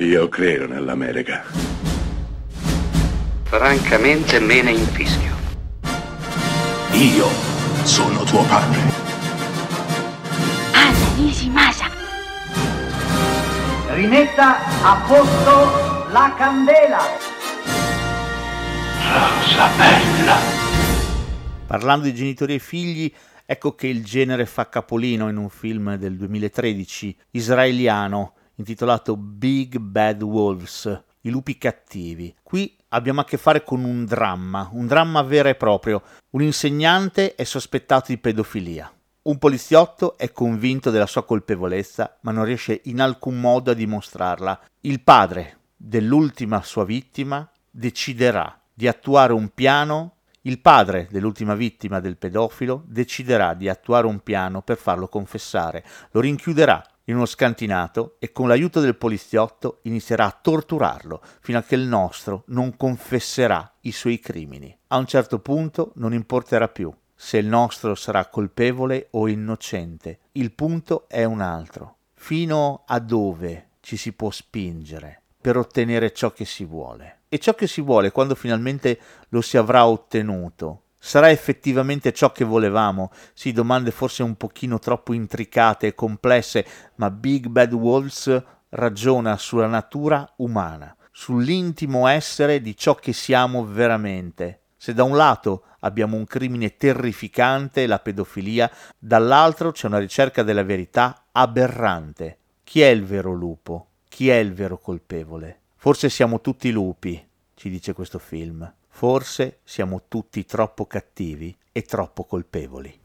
Io credo nell'America. Francamente me ne infischio. Io sono tuo padre. Anna Nishimasa. Rimetta a posto la candela. Rosa bella. Parlando di genitori e figli, ecco che il genere fa capolino in un film del 2013 israeliano intitolato Big Bad Wolves, i lupi cattivi. Qui abbiamo a che fare con un dramma vero e proprio. Un insegnante è sospettato di pedofilia. Un poliziotto è convinto della sua colpevolezza, ma non riesce in alcun modo a dimostrarla. Il padre dell'ultima sua vittima deciderà di attuare un piano. Il padre dell'ultima vittima del pedofilo deciderà di attuare un piano per farlo confessare. Lo rinchiuderà in uno scantinato e con l'aiuto del poliziotto inizierà a torturarlo fino a che il nostro non confesserà i suoi crimini. A un certo punto non importerà più se il nostro sarà colpevole o innocente, il punto è un altro. Fino a dove ci si può spingere per ottenere ciò che si vuole? E ciò che si vuole, quando finalmente lo si avrà ottenuto, sarà effettivamente ciò che volevamo? Sì, domande forse un pochino troppo intricate e complesse, ma Big Bad Wolves ragiona sulla natura umana, sull'intimo essere di ciò che siamo veramente. Se da un lato abbiamo un crimine terrificante, la pedofilia, dall'altro c'è una ricerca della verità aberrante. Chi è il vero lupo? Chi è il vero colpevole? Forse siamo tutti lupi, ci dice questo film. Forse siamo tutti troppo cattivi e troppo colpevoli.